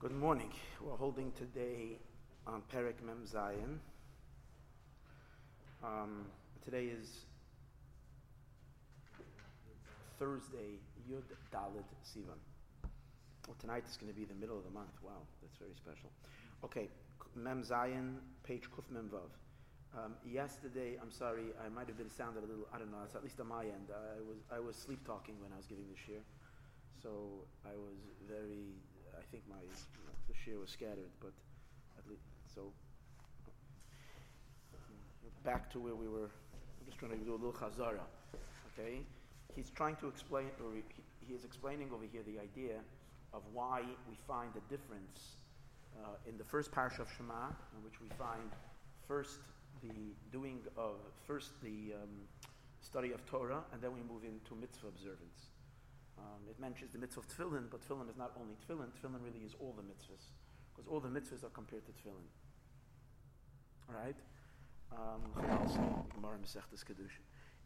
Good morning. We're holding today on Perek Mem Zion. Today is Thursday, Yud Dalit Sivan. Well, tonight is going to be the middle of the month. Wow, that's very special. Okay, Mem Zion, Page Kuf Mem Vav. Yesterday, I'm sorry, I might have been sounded a little, I don't know, it's at least on my end. I was sleep talking when I was giving the shir, so I was very. I think the shir was scattered, but at least so. Back to where we were. I'm just trying to do a little Chazara. Okay, he's trying to explain, or he is explaining over here the idea of why we find a difference in the first Parasha of Shema, in which we find first the study of Torah, and then we move into mitzvah observance. It mentions the mitzvah of tefillin, but tefillin is not only tefillin. Tefillin really is all the mitzvahs, because all the mitzvahs are compared to tefillin. All right?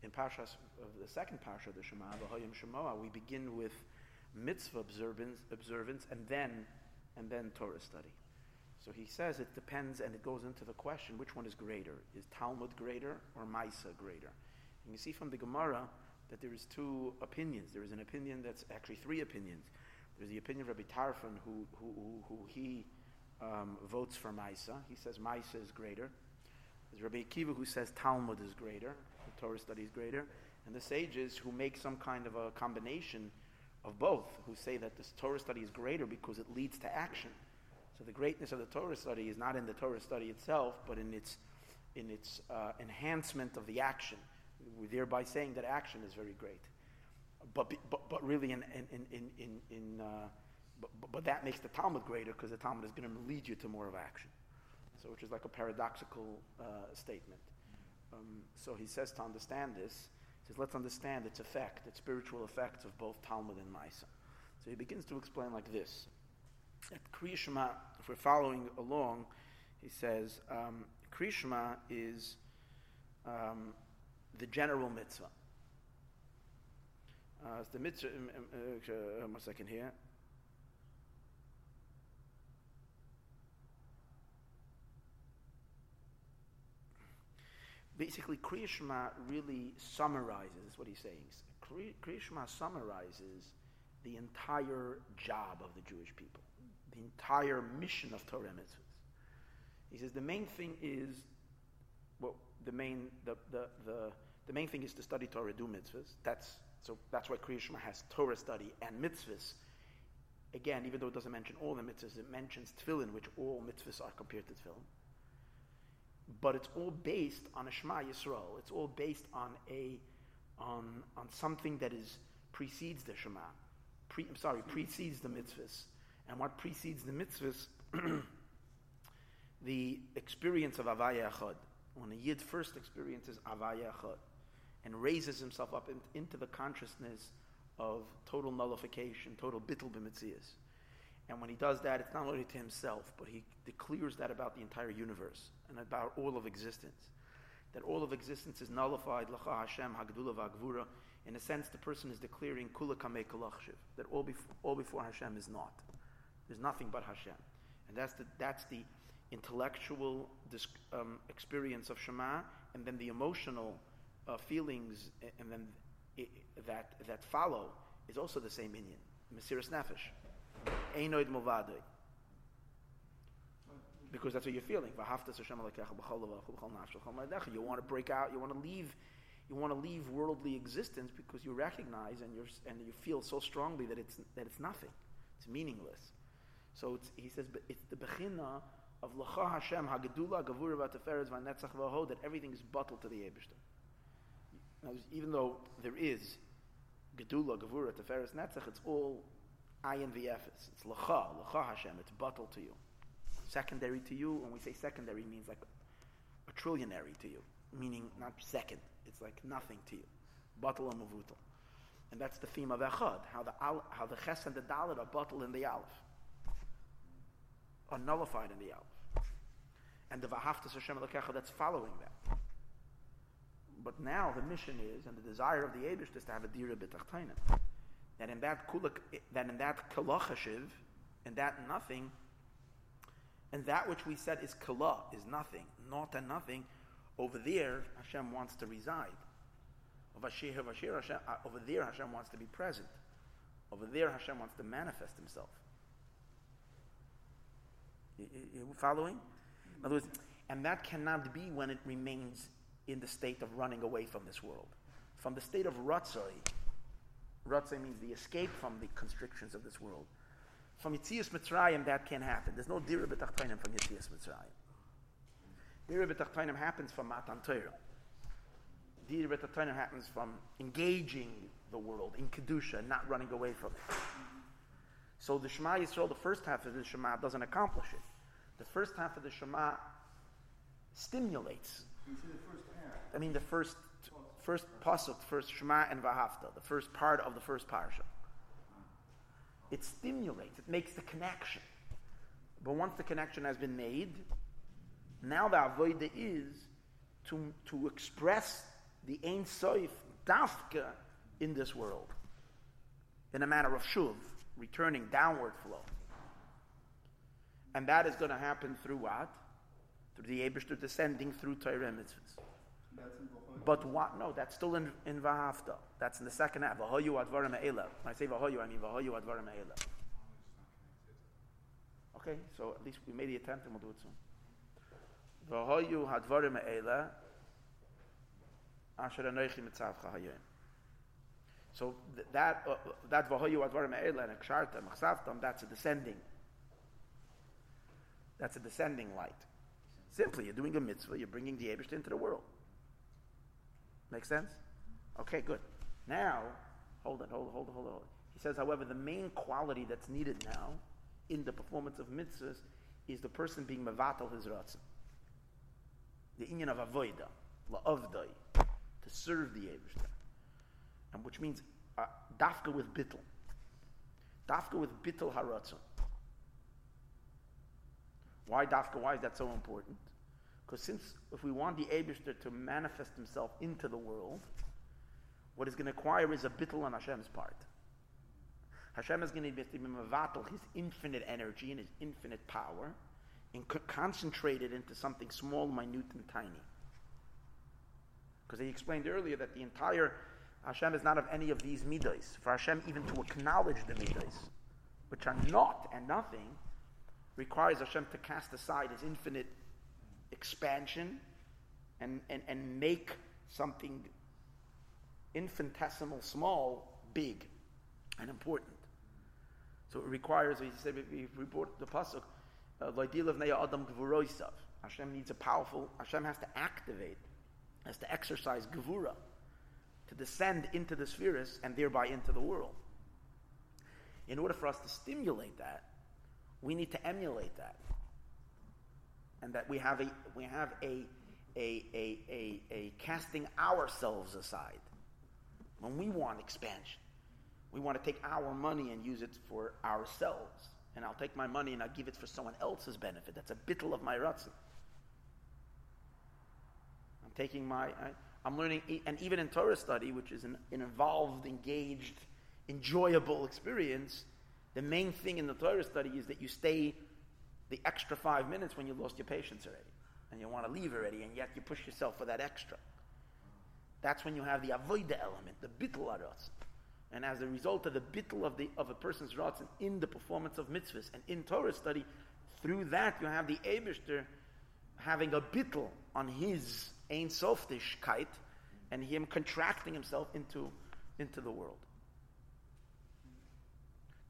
In Parashas of the second Parasha of the Shema, Vahoyu, we begin with mitzvah observance, and then Torah study. So he says it depends, and it goes into the question: which one is greater? Is Talmud greater or Misa greater? And you see from the Gemara that there is two opinions. There is an opinion that's actually three opinions. There's the opinion of Rabbi Tarfon, who votes for Misa. He says Misa is greater. There's Rabbi Akiva, who says Talmud is greater, the Torah study is greater. And the sages who make some kind of a combination of both, who say that this Torah study is greater because it leads to action. So the greatness of the Torah study is not in the Torah study itself, but in its enhancement of the action. Thereby saying that action is very great, but really but that makes the Talmud greater, because the Talmud is going to lead you to more of action. So, which is like a paradoxical statement. So he says, to understand this, he says, let's understand its effect, its spiritual effects of both Talmud and Misa. So he begins to explain like this. At Krishma, if we're following along, he says Krishma is the general mitzvah. It's the mitzvah. One second here. Basically, Kriyat Shema really summarizes what he's saying. Kriyat Shema summarizes the entire job of the Jewish people, the entire mission of Torah mitzvahs. He says the main thing is, well, the main thing is to study Torah, do mitzvahs. That's why Kriyat Shema has Torah study and mitzvahs. Again, even though it doesn't mention all the mitzvahs, it mentions tefillin, which all mitzvahs are compared to tefillin. But it's all based on a Shema Yisrael. It's all based on something that precedes the Shema. Precedes the mitzvahs. And what precedes the mitzvahs, the experience of Avaya Echad. When a Yid first experiences Avaya Echad and raises himself up into the consciousness of total nullification, total bitul b'metzias. And when he does that, it's not only to himself, but he declares that about the entire universe and about all of existence. That all of existence is nullified, l'cha Hashem, hagdula v'agvura. In a sense, the person is declaring kula kamei kolachshiv, that all before Hashem is naught. There's nothing but Hashem. And that's the intellectual experience of Shema, and then the emotional feelings, and then that follow is also the same minyan. Mesiras nefesh, einoid mulvadei, because that's what you're feeling. You want to break out. You want to leave. You want to leave worldly existence because you recognize and you feel so strongly that it's nothing. It's meaningless. So he says, but it's the bchinah of l'cha Hashem, hagedula, Gavura, bateferes, v'netzach v'ho, that everything is bottled to the Ebersheter. Now, even though there is gedula, Gavura, teferes, netzach, it's all ayin v'efes. It's l'cha Hashem, it's bottled to you. Secondary to you, when we say secondary, means like a trillionary to you, meaning not second, it's like nothing to you. Bottle and mavutal. And that's the theme of Echad, how the ches and the dalet are bottled in the aleph, are nullified in the aleph. And the Vahaftas Hashem Elokecha, that's following that. But now the mission is, and the desire of the Eibishter is to have a Dira B'tachtayna. That in that kolachashiv, in that nothing, And that which we said is kala, is nothing, naught and nothing, over there Hashem wants to reside. Over there Hashem wants to be present. Over there Hashem wants to manifest himself. You following? In other words, and that cannot be when it remains in the state of running away from this world. From the state of ratzai, ratzai means the escape from the constrictions of this world. From Yitzhiyos Mitzrayim, that can't happen. There's no Dira B'tachtayna from Yitzhiyos Mitzrayim. Dira B'tachtayna happens from Matan Torah. Dira B'tachtayna happens from engaging the world in Kedusha, not running away from it. So the Shema Yisrael, the first half of the Shema, doesn't accomplish it. The first half of the Shema stimulates. You see the first half? I mean the first pasuk, first Shema and Vahavta, the first part of the first Parasha. It stimulates, it makes the connection. But once the connection has been made, now the avodah is to express the Ein Sof dafka in this world, in a matter of shuv, returning downward flow. And that is going to happen through what? Through the Ebersheter descending through Torah and mitzvahs. But what? No, that's still in Vahavta. That's in the second half. Vahoyu Advarim E'elav. When I say Vahoyu, I mean Vahoyu Advarim E'elav. Okay, so at least we made the attempt and we'll do it soon. Vahoyu Advarim E'elav Asher Anochi Mitzavcha Hayom. So that Vahoyu Advarim E'elav and Akshartam, Achsavtam, that's a descending light. Simply, you're doing a mitzvah, you're bringing the Ebersheter into the world. Make sense? Okay, good. Now, hold on. He says, however, the main quality that's needed now in the performance of mitzvahs is the person being mevatel his ratzon. The inyan of avoida, la'avdai, to serve the Ebersheter, and which means dafka with bittul. Dafka with bittul haratzon. Why dafka? Why is that so important? Because since if we want the Ebersheter to manifest himself into the world, what it's going to require is a bittul on Hashem's part. Hashem is going to be mevatel his infinite energy and his infinite power and concentrate it into something small, minute, and tiny. Because he explained earlier that the entire Hashem is not of any of these midais. For Hashem even to acknowledge the midais, which are naught and nothing, requires Hashem to cast aside his infinite expansion and make something infinitesimal, small, big, and important. So it requires, we say, we brought the pasuk, adam gvuroisav. Hashem needs a powerful. Hashem has to activate, has to exercise Gavura, to descend into the spheres and thereby into the world. In order for us to stimulate that, we need to emulate that, and that we have a casting ourselves aside. When we want expansion, we want to take our money and use it for ourselves. And I'll take my money and I'll give it for someone else's benefit. That's a bittul of my ratzon. I'm learning, and even in Torah study, which is an involved, engaged, enjoyable experience, the main thing in the Torah study is that you stay the extra 5 minutes when you lost your patience already, and you want to leave already, and yet you push yourself for that extra. That's when you have the avoida element, the bittul haratzon. And as a result of the bittul of a person's ratzon in the performance of mitzvahs and in Torah study, through that you have the Ebersheter having a bittul on his ein sofishkeit and him contracting himself into the world.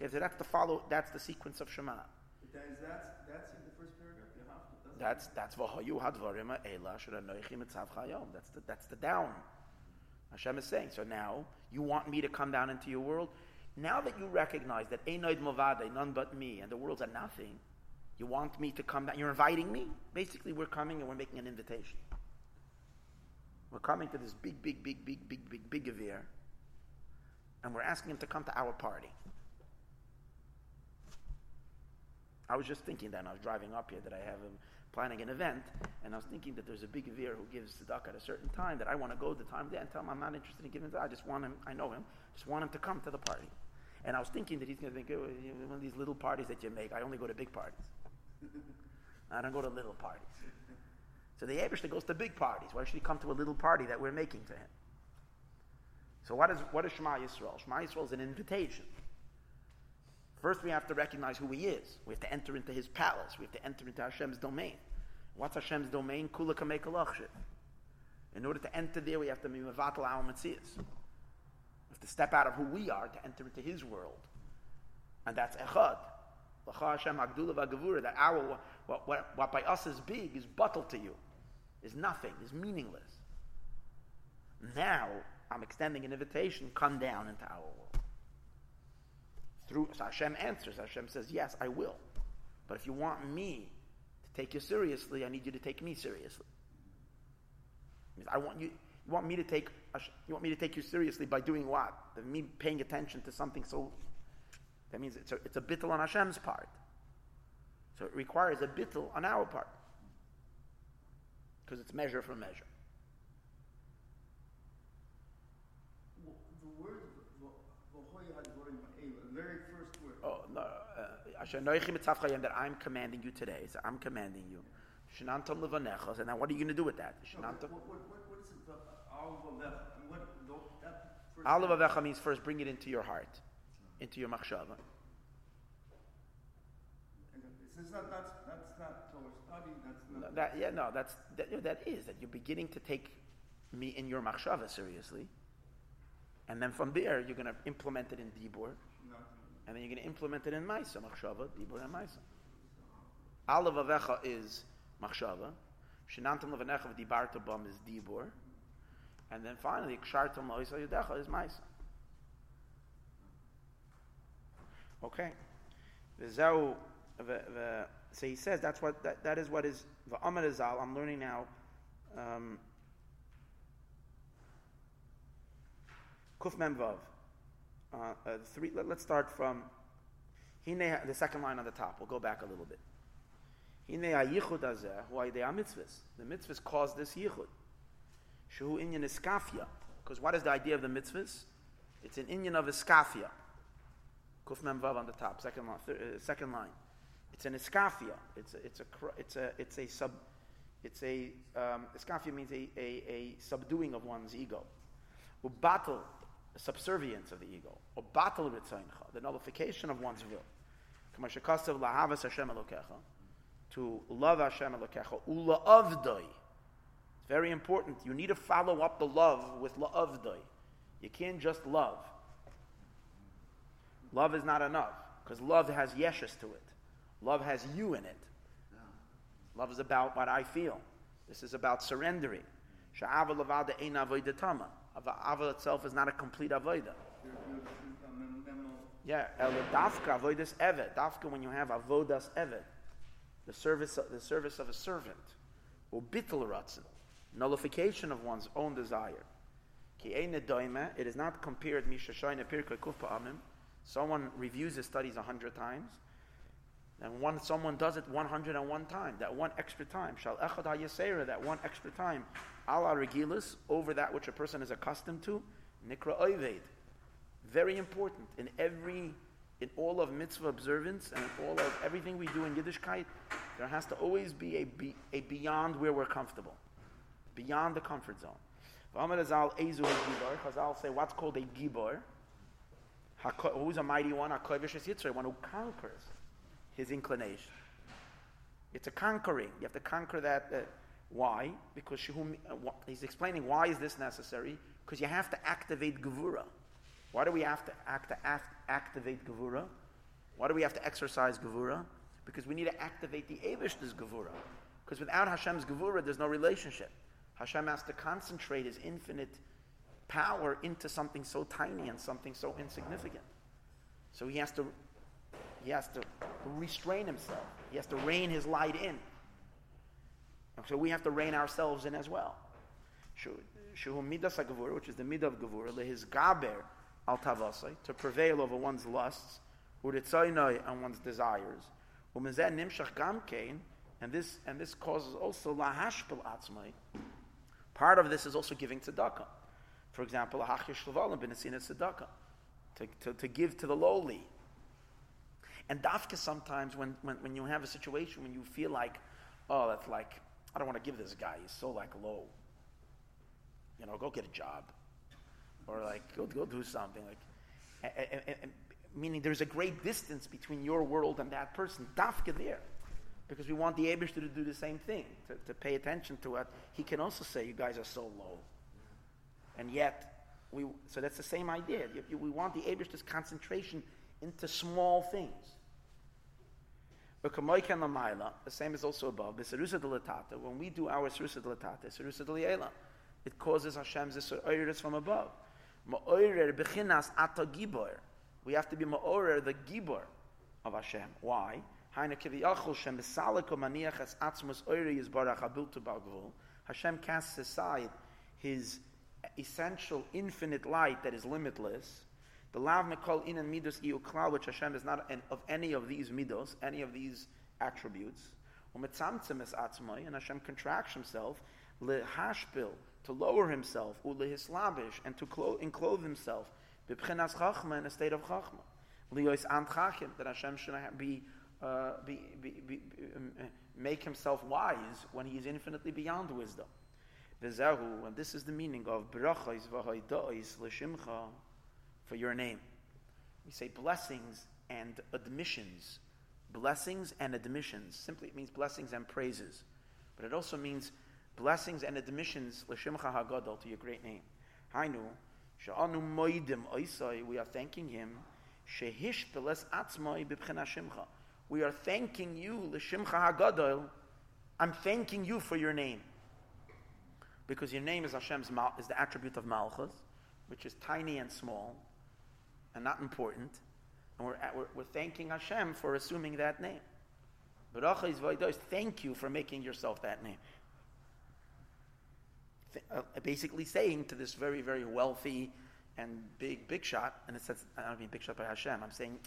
Okay, so that's the sequence of Shema. That's in the first paragraph. That's Vahoyu Hadvarim E'elav Asher Anochi Mitzavcha Hayom. That's the down. Hashem is saying, so now you want me to come down into your world? Now that you recognize that Einoid Movade, none but me, and the worlds are nothing, you want me to come down? You're inviting me? Basically, we're coming and we're making an invitation. We're coming to this big avir, and we're asking him to come to our party. I was just thinking that, and I was driving up here, that I have him planning an event, and I was thinking that there's a big avir who gives tzedakah at a certain time, that I want to go the time there and tell him I'm not interested in giving tzedakah. I just want him, I know him, just want him to come to the party. And I was thinking that he's going to think, one of these little parties that you make, I only go to big parties. I don't go to little parties. So the Ebersheter goes to big parties. Why should he come to a little party that we're making to him? So what is Shema Yisrael? Shema Yisrael is an invitation. First, we have to recognize who he is. We have to enter into his palace. We have to enter into Hashem's domain. What's Hashem's domain? Kula kamei kalachshit. In order to enter there, we have to be mevatel al metzias. We have to step out of who we are to enter into his world. And that's Echad. L'cha Hashem ha'gdula va'gavura. That our, what by us is big is bottled to you. Is nothing. Is meaningless. Now, I'm extending an invitation. Come down into our world. So Hashem answers. Hashem says, yes, I will. But if you want me to take you seriously, I need you to take me seriously. You want me to take you seriously by doing what? By me paying attention to something. So that means it's a bitul on Hashem's part. So it requires a bitul on our part because it's measure for measure. The word Vahoyu Advarim E'elav, very first word. Oh no, that I'm commanding you today. So I'm commanding you. Shenantam levanechos, and now what are you going to do with that? Shenantam. What is it? Al levavecha means first bring it into your heart, into your machshava. That's not Torah study. That you're beginning to take me in your machshava seriously, and then from there you're going to implement it in dibur, and then you're going to implement it in ma'isa, machshava, dibur, and ma'isa. Al levavecha is machshava, shenantam levanecha v'dibarta bam is dibur, and then finally kshartam lo'isa yodecha is ma'isa. Okay, so he says that is what is v'amar azal. I'm learning now. Kuf Mem Vav. Let's start from the second line on the top. We'll go back a little bit. The mitzvahs caused this yichud. Shehu inyan iskafia. Because what is the idea of the mitzvahs? It's an inyan of iskafia. Kuf Mem Vav on the top, second line. It's an iskafia. Iskafia means a subduing of one's ego. Ubatel, subservience of the ego. Ubatel ritzayincha, the nullification of one's will. Kama shekasav lahavas Hashem elokecha. To love Hashem Elokecha, ula'avdoi. It's very important. You need to follow up the love with la'avdoi. You can't just love. Love is not enough, because love has yeshes to it. Love has you in it. Love is about what I feel. This is about surrendering. Sha'ava levada ein avoidatama. Ava itself is not a complete avoida. Yeah, dafka avoidas eved. Dafka when you have avodas eved. The service of a servant, or bitul ratzon, nullification of one's own desire. Ki ein doime, it is not compared. Misha shayne pirkei kuf pa'amim. Someone reviews his studies 100 times, and someone does it 101 times. That one extra time, shal echad hayaseira. That one extra time, ala regilus, over that which a person is accustomed to, nikra oived. Very important in every. In all of mitzvah observance and in all of everything we do in Yiddishkeit, there has to always be a beyond where we're comfortable, beyond the comfort zone. Chazal say what's called a gibor, who's a mighty one, one who conquers his inclination. It's a conquering. You have to conquer that. Why? Because he's explaining why is this necessary? Because you have to activate Gavura. Why do we have to activate Gavura? Why do we have to exercise Gavura? Because we need to activate the Ebershter's Gavura. Because without Hashem's Gavura, there's no relationship. Hashem has to concentrate his infinite power into something so tiny and something so insignificant. So he has to restrain himself. He has to rein his light in. And so we have to rein ourselves in as well. Shehu midas ha-Gavura, which is the midah of Gavura, lehiz gaber. Al tavasai, to prevail over one's lusts, uritzaynoi, and one's desires, umezeh nimshach gamkein, and this causes also lahashpil atzmai. Part of this is also giving tzedakah. For example, lahachish levalim b'nesina tzedakah, to give to the lowly. And dafka sometimes when you have a situation when you feel like oh, that's like, I don't want to give this guy. He's so like low. You know, go get a job, or like go do something. Like, and meaning there's a great distance between your world and that person. Dafka there, because we want the Ebersheter to do the same thing, to pay attention to what he can also say. You guys are so low, and yet. So that's the same idea. We want the Ebershter's concentration into small things. The same is also above. When we do our Serusa Delatata, Serusa Delayela, it causes Hashem's Serusa from above. We have to be Ma'orer, the Gibor of Hashem. Why? Hashem casts aside his essential infinite light that is limitless, the lav mekol in and midos iukla, which Hashem is not of any of these midos, any of these attributes, and Hashem contracts himself lehashpil, to lower himself, ulehislabish, and to enclothe himself b'pchinas chachma, in a state of chachma, liyois antchachim, that Hashem should make himself wise when he is infinitely beyond wisdom. And this is the meaning of Berachos Vahoydois Leshimcha, for your name. We say blessings and admissions. Blessings and admissions. Simply it means blessings and praises. But it also means blessings and admissions Leshimcha HaGadol, to your great name. Hainu, Sha'anu Moidim Oisai, we are thanking him. Shehish Peles Atzmai Bibchina Shimcha. We are thanking you, Leshimcha HaGadol. I'm thanking you for your name. Because your name is Hashem's is the attribute of Malchus, which is tiny and small, and not important, and we're thanking Hashem for assuming that name. Baruch is Vaydos, thank you for making yourself that name. Basically saying to this very, very wealthy and big shot, and it says, I don't mean big shot by Hashem. I'm saying,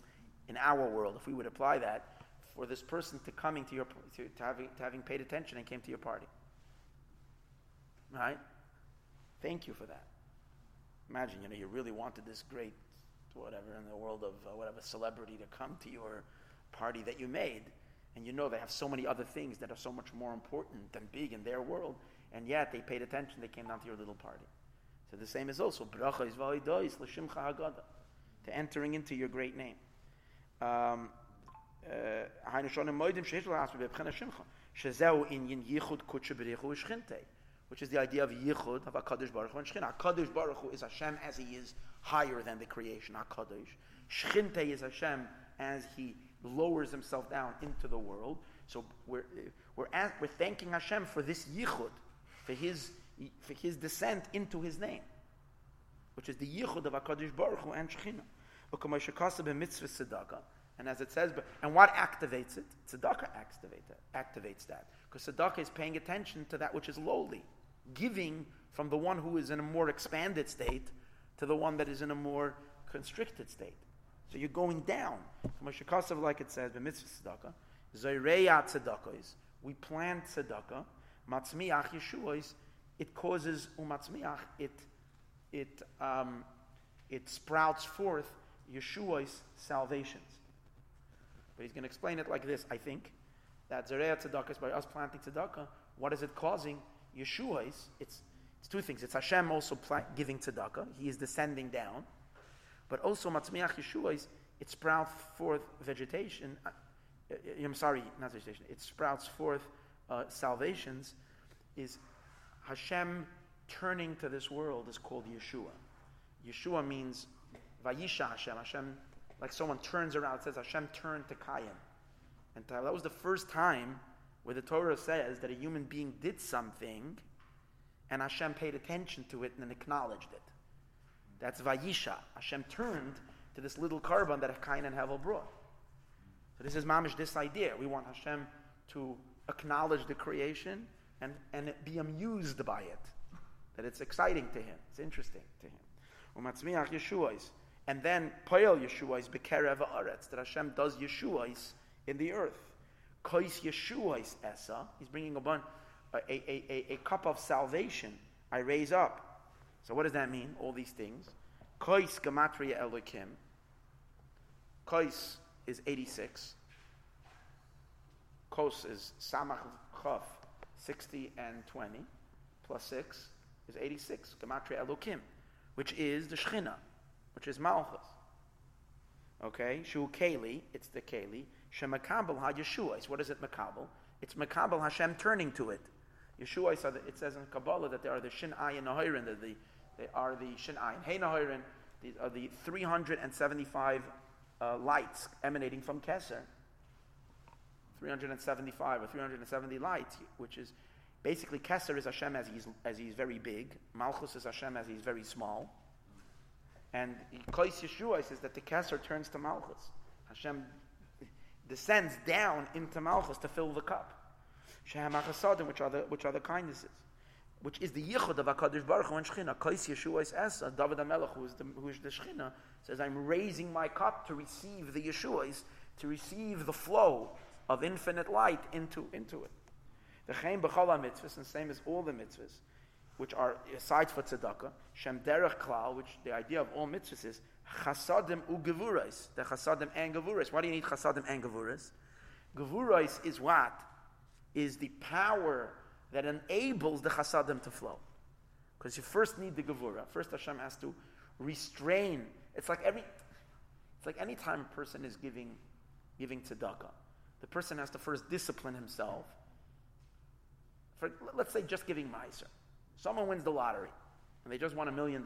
in our world, if we would apply that, for this person to coming to your to having paid attention and came to your party. Right? Thank you for that. Imagine, you really wanted this great, whatever, in the world of whatever celebrity to come to your party that you made, and they have so many other things that are so much more important and big in their world, and yet they paid attention, they came down to your little party. So the same is also, to entering into your great name. Which is the idea of Yichud, of HaKadosh Baruch Hu and Shechina. HaKadosh Baruch Hu is Hashem as He is higher than the creation, HaKadosh. Shechinte is Hashem as He lowers Himself down into the world. So we're thanking Hashem for this Yichud, for His descent into His name, which is the Yichud of HaKadosh Baruch Hu and Shechina. And as it says, and what activates it? Tzedakah activates that. Because tzedakah is paying attention to that which is lowly. Giving from the one who is in a more expanded state to the one that is in a more constricted state. So you're going down. Like it says, b'mitzvah tzedakah, zoreya tzedakah is, we plant tzedakah, matzmiach yeshua is, it causes umatzmiach, it sprouts forth Yeshua's salvations. But he's going to explain it like this, I think, that Zereah Tzedakah is by us planting Tzedakah. What is it causing? Yeshua is, it's two things. It's Hashem also giving Tzedakah. He is descending down. But also Matzmiach Yeshua is, it sprouts forth vegetation. I'm sorry, not vegetation. It sprouts forth salvations. Is Hashem turning to this world is called Yeshua. Yeshua means Vayisha Hashem. Hashem, like someone turns around, it says Hashem turned to Kayin. And that was the first time where the Torah says that a human being did something and Hashem paid attention to it and then acknowledged it. That's Vayisha. Hashem turned to this little carbon that Kayin and Hevel brought. So this is mamish, this idea. We want Hashem to acknowledge the creation and be amused by it. That it's exciting to him. It's interesting to him. Umatzmiach Yeshua is. And then, Poel Yeshuais, Bekerev Haaretz, that Hashem does Yeshuais in the earth. Kois Yeshuais Esa, he's bringing a cup of salvation, I raise up. So what does that mean, all these things? Kois Gematria Elokim. Kois is 86. Kos is Samach Chaf, 60 and 20, plus 6 is 86. Gematria Elokim, which is the Shechina, which is Malchus. Okay? Shu Keli, it's the Keli. Shemakabel ha-Yeshua. What is it, Makabel? It's Makabel Hashem turning to it. Yeshua, it says in Kabbalah that there are the Shin Ayin Nahoirin, they are the Shin Ayin Hey Nahoirin, these are the 375 lights emanating from Keser. 375 or 370 lights, which is basically Keser is Hashem as he's very big, Malchus is Hashem as he's very small, and Kois Yeshua says that the Keser turns to Malchus. Hashem descends down into Malchus to fill the cup. Shehamachasadim, which are the kindnesses, which is the yichud of Hakadosh Baruch Hu and Shechina. Kois Yeshua is Esa. David HaMelech, who is the Shechina, says, "I'm raising my cup to receive the Yeshuas, to receive the flow of infinite light into it." The Chaim B'chol mitzvahs, and same as all the mitzvahs, which are aside for tzedakah, Shem Derech Klal, which the idea of all mitzvahs is Chasadim u Gavuras, the Chasadim and Gavuras. Why do you need Chasadim and Gavuras? Gavuras is what? Is the power that enables the Chasadim to flow. Because you first need the Gavura. First Hashem has to restrain. It's like any time a person is giving tzedakah, the person has to first discipline himself. For, let's say, just giving Misa. Someone wins the lottery, and they just won $1 million.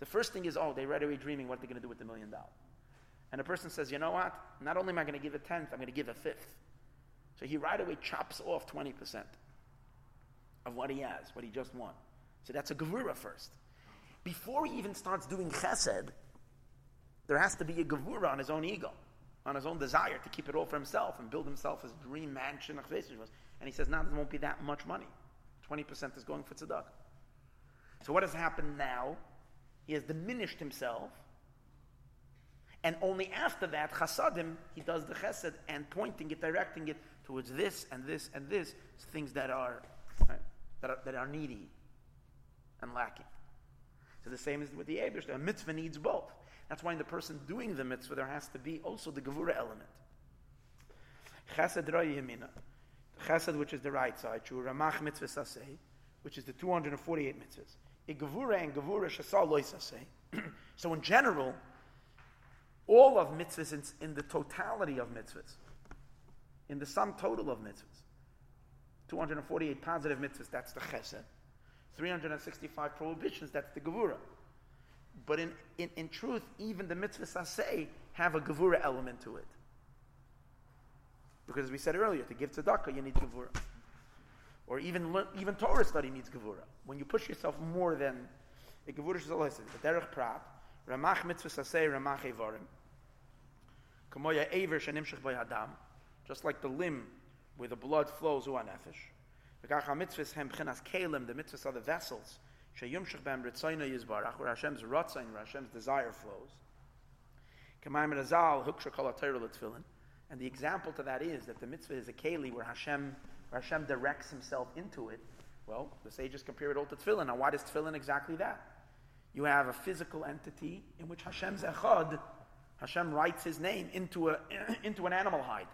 The first thing is, they're right away dreaming what they're going to do with the $1 million. And a person says, you know what? Not only am I going to give a tenth, I'm going to give a fifth. So he right away chops off 20% of what he has, what he just won. So that's a Gavura first. Before he even starts doing Chesed, there has to be a Gavura on his own ego, on his own desire to keep it all for himself and build himself his dream mansion. And he says, now there won't be that much money. 20% is going for tzedakah. So what has happened now? He has diminished himself. And only after that, Chasadim, he does the Chesed and pointing it, directing it towards this and this and this, things that are right, that are needy and lacking. So the same is with the Ebersheter. A mitzvah needs both. That's why in the person doing the mitzvah, there has to be also the Gevura element. Chesed Roi Yemina, Chesed, which is the right side, Ramach Mitzvah Saseh, which is the 248 mitzvahs. Igevura and Gevura Shasal Loi Saseh. So in general, all of mitzvahs in the totality of mitzvahs, in the sum total of mitzvahs, 248 positive mitzvahs, that's the Chesed. 365 prohibitions, that's the Gevura. But in truth, even the mitzvahs aseh have a Gevura element to it. Because as we said earlier, to give tzedakah, you need Gevura. Or even Torah study needs Gevura. When you push yourself more than the Gevura Shazal Hesed, the Derech Prat, Ramach mitzvahs aseh, Ramach evarim. Kamoya ever shenimshech by Adam. Just like the limb where the blood flows, u'anefesh. V'kach mitzvahs hem b'chinas kelim, the mitzvahs are the vessels. Sheyumshech b'hem ritzoyna yizbarach, where Hashem's ratzayin, where Hashem's desire flows. K'mayim razal hukshah kol ha'torah l'tefillin. And the example to that is that the mitzvah is a keli where Hashem directs himself into it. Well, the sages compare it all to tefillin. Now, why does tefillin exactly that? You have a physical entity in which Hashem's Echad, Hashem writes his name into an animal hide,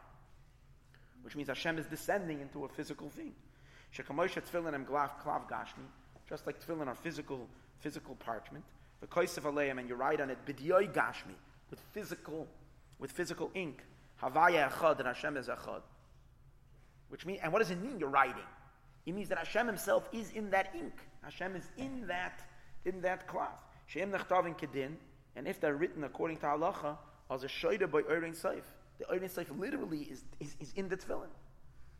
which means Hashem is descending into a physical thing. Just like tefillin are physical parchment, and you write on it bidyoy gashmi with physical ink. Havaya Echad, and Hashem is Echad. Which means, and what does it mean? You're writing. It means that Hashem Himself is in that ink. Hashem is in that cloth. Sheim nechtavin kedin, and if they're written according to halacha, as a shoyder by Oirin Seif. The Oirin Seif literally is in the tefillin.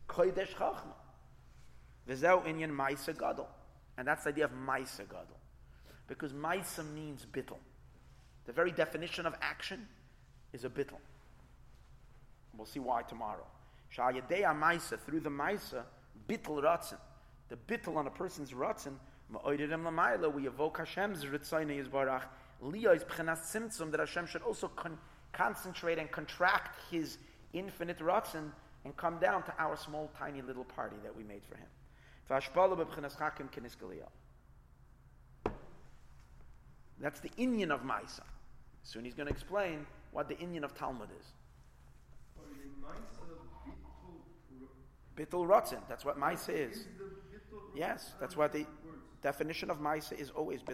Kodesh Chachma. V'zeu inyan Ma'isa Gadol, and that's the idea of Ma'isa Gadol, because Ma'isa means bitul. The very definition of action is a bitul. We'll see why tomorrow. Sha'yadea Ma'isa, through the Ma'isa, bitul ratzin. The bitul on a person's ratzin, ma'oididim la'mayla, we evoke Hashem's ritzayne yizbarach, li'oiz b'chenas simtzum, that Hashem should also concentrate and contract His infinite ratzin and come down to our small, tiny little party that we made for Him. V'ashpala b'chenas chakim kenis galiyah. That's the inyan of Ma'isa. Soon he's going to explain what the inyan of Talmud is. Bitul Ratzin. That's what Misa is. Yes, that's what the definition of Misa is always.